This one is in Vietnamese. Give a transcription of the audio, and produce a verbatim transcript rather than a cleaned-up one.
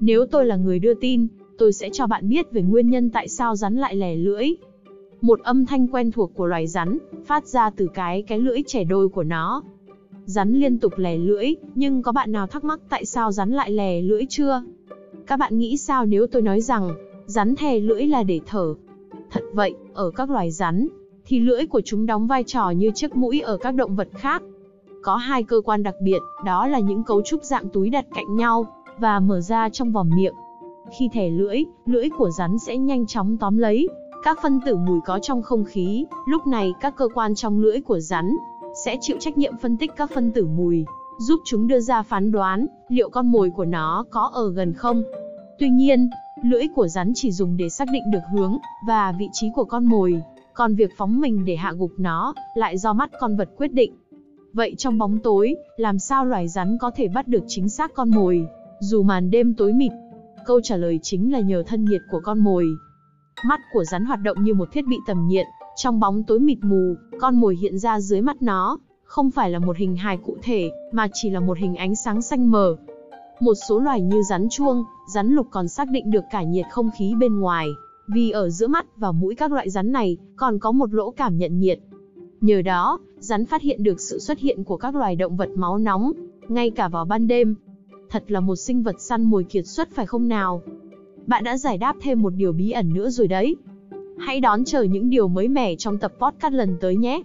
Nếu tôi là người đưa tin, tôi sẽ cho bạn biết về nguyên nhân tại sao rắn lại lẻ lưỡi. Một âm thanh quen thuộc của loài rắn phát ra từ cái cái lưỡi chẻ đôi của nó. Rắn liên tục lẻ lưỡi, nhưng có bạn nào thắc mắc tại sao rắn lại lẻ lưỡi chưa? Các bạn nghĩ sao nếu tôi nói rằng rắn thè lưỡi là để thở? Thật vậy, ở các loài rắn, thì lưỡi của chúng đóng vai trò như chiếc mũi ở các động vật khác. Có hai cơ quan đặc biệt, đó là những cấu trúc dạng túi đặt cạnh nhau và mở ra trong vòm miệng. Khi thè lưỡi, lưỡi của rắn sẽ nhanh chóng tóm lấy các phân tử mùi có trong không khí. Lúc này các cơ quan trong lưỡi của rắn sẽ chịu trách nhiệm phân tích các phân tử mùi, giúp chúng đưa ra phán đoán liệu con mồi của nó có ở gần không. Tuy nhiên, lưỡi của rắn chỉ dùng để xác định được hướng và vị trí của con mồi, còn việc phóng mình để hạ gục nó lại do mắt con vật quyết định. Vậy trong bóng tối, làm sao loài rắn có thể bắt được chính xác con mồi, dù màn đêm tối mịt? Câu trả lời chính là nhờ thân nhiệt của con mồi. Mắt của rắn hoạt động như một thiết bị tầm nhiệt. Trong bóng tối mịt mù, con mồi hiện ra dưới mắt nó, không phải là một hình hài cụ thể, mà chỉ là một hình ánh sáng xanh mờ. Một số loài như rắn chuông, rắn lục còn xác định được cả nhiệt không khí bên ngoài, vì ở giữa mắt và mũi các loại rắn này còn có một lỗ cảm nhận nhiệt. Nhờ đó, rắn phát hiện được sự xuất hiện của các loài động vật máu nóng, ngay cả vào ban đêm. Thật là một sinh vật săn mồi kiệt xuất phải không nào? Bạn đã giải đáp thêm một điều bí ẩn nữa rồi đấy. Hãy đón chờ những điều mới mẻ trong tập podcast lần tới nhé.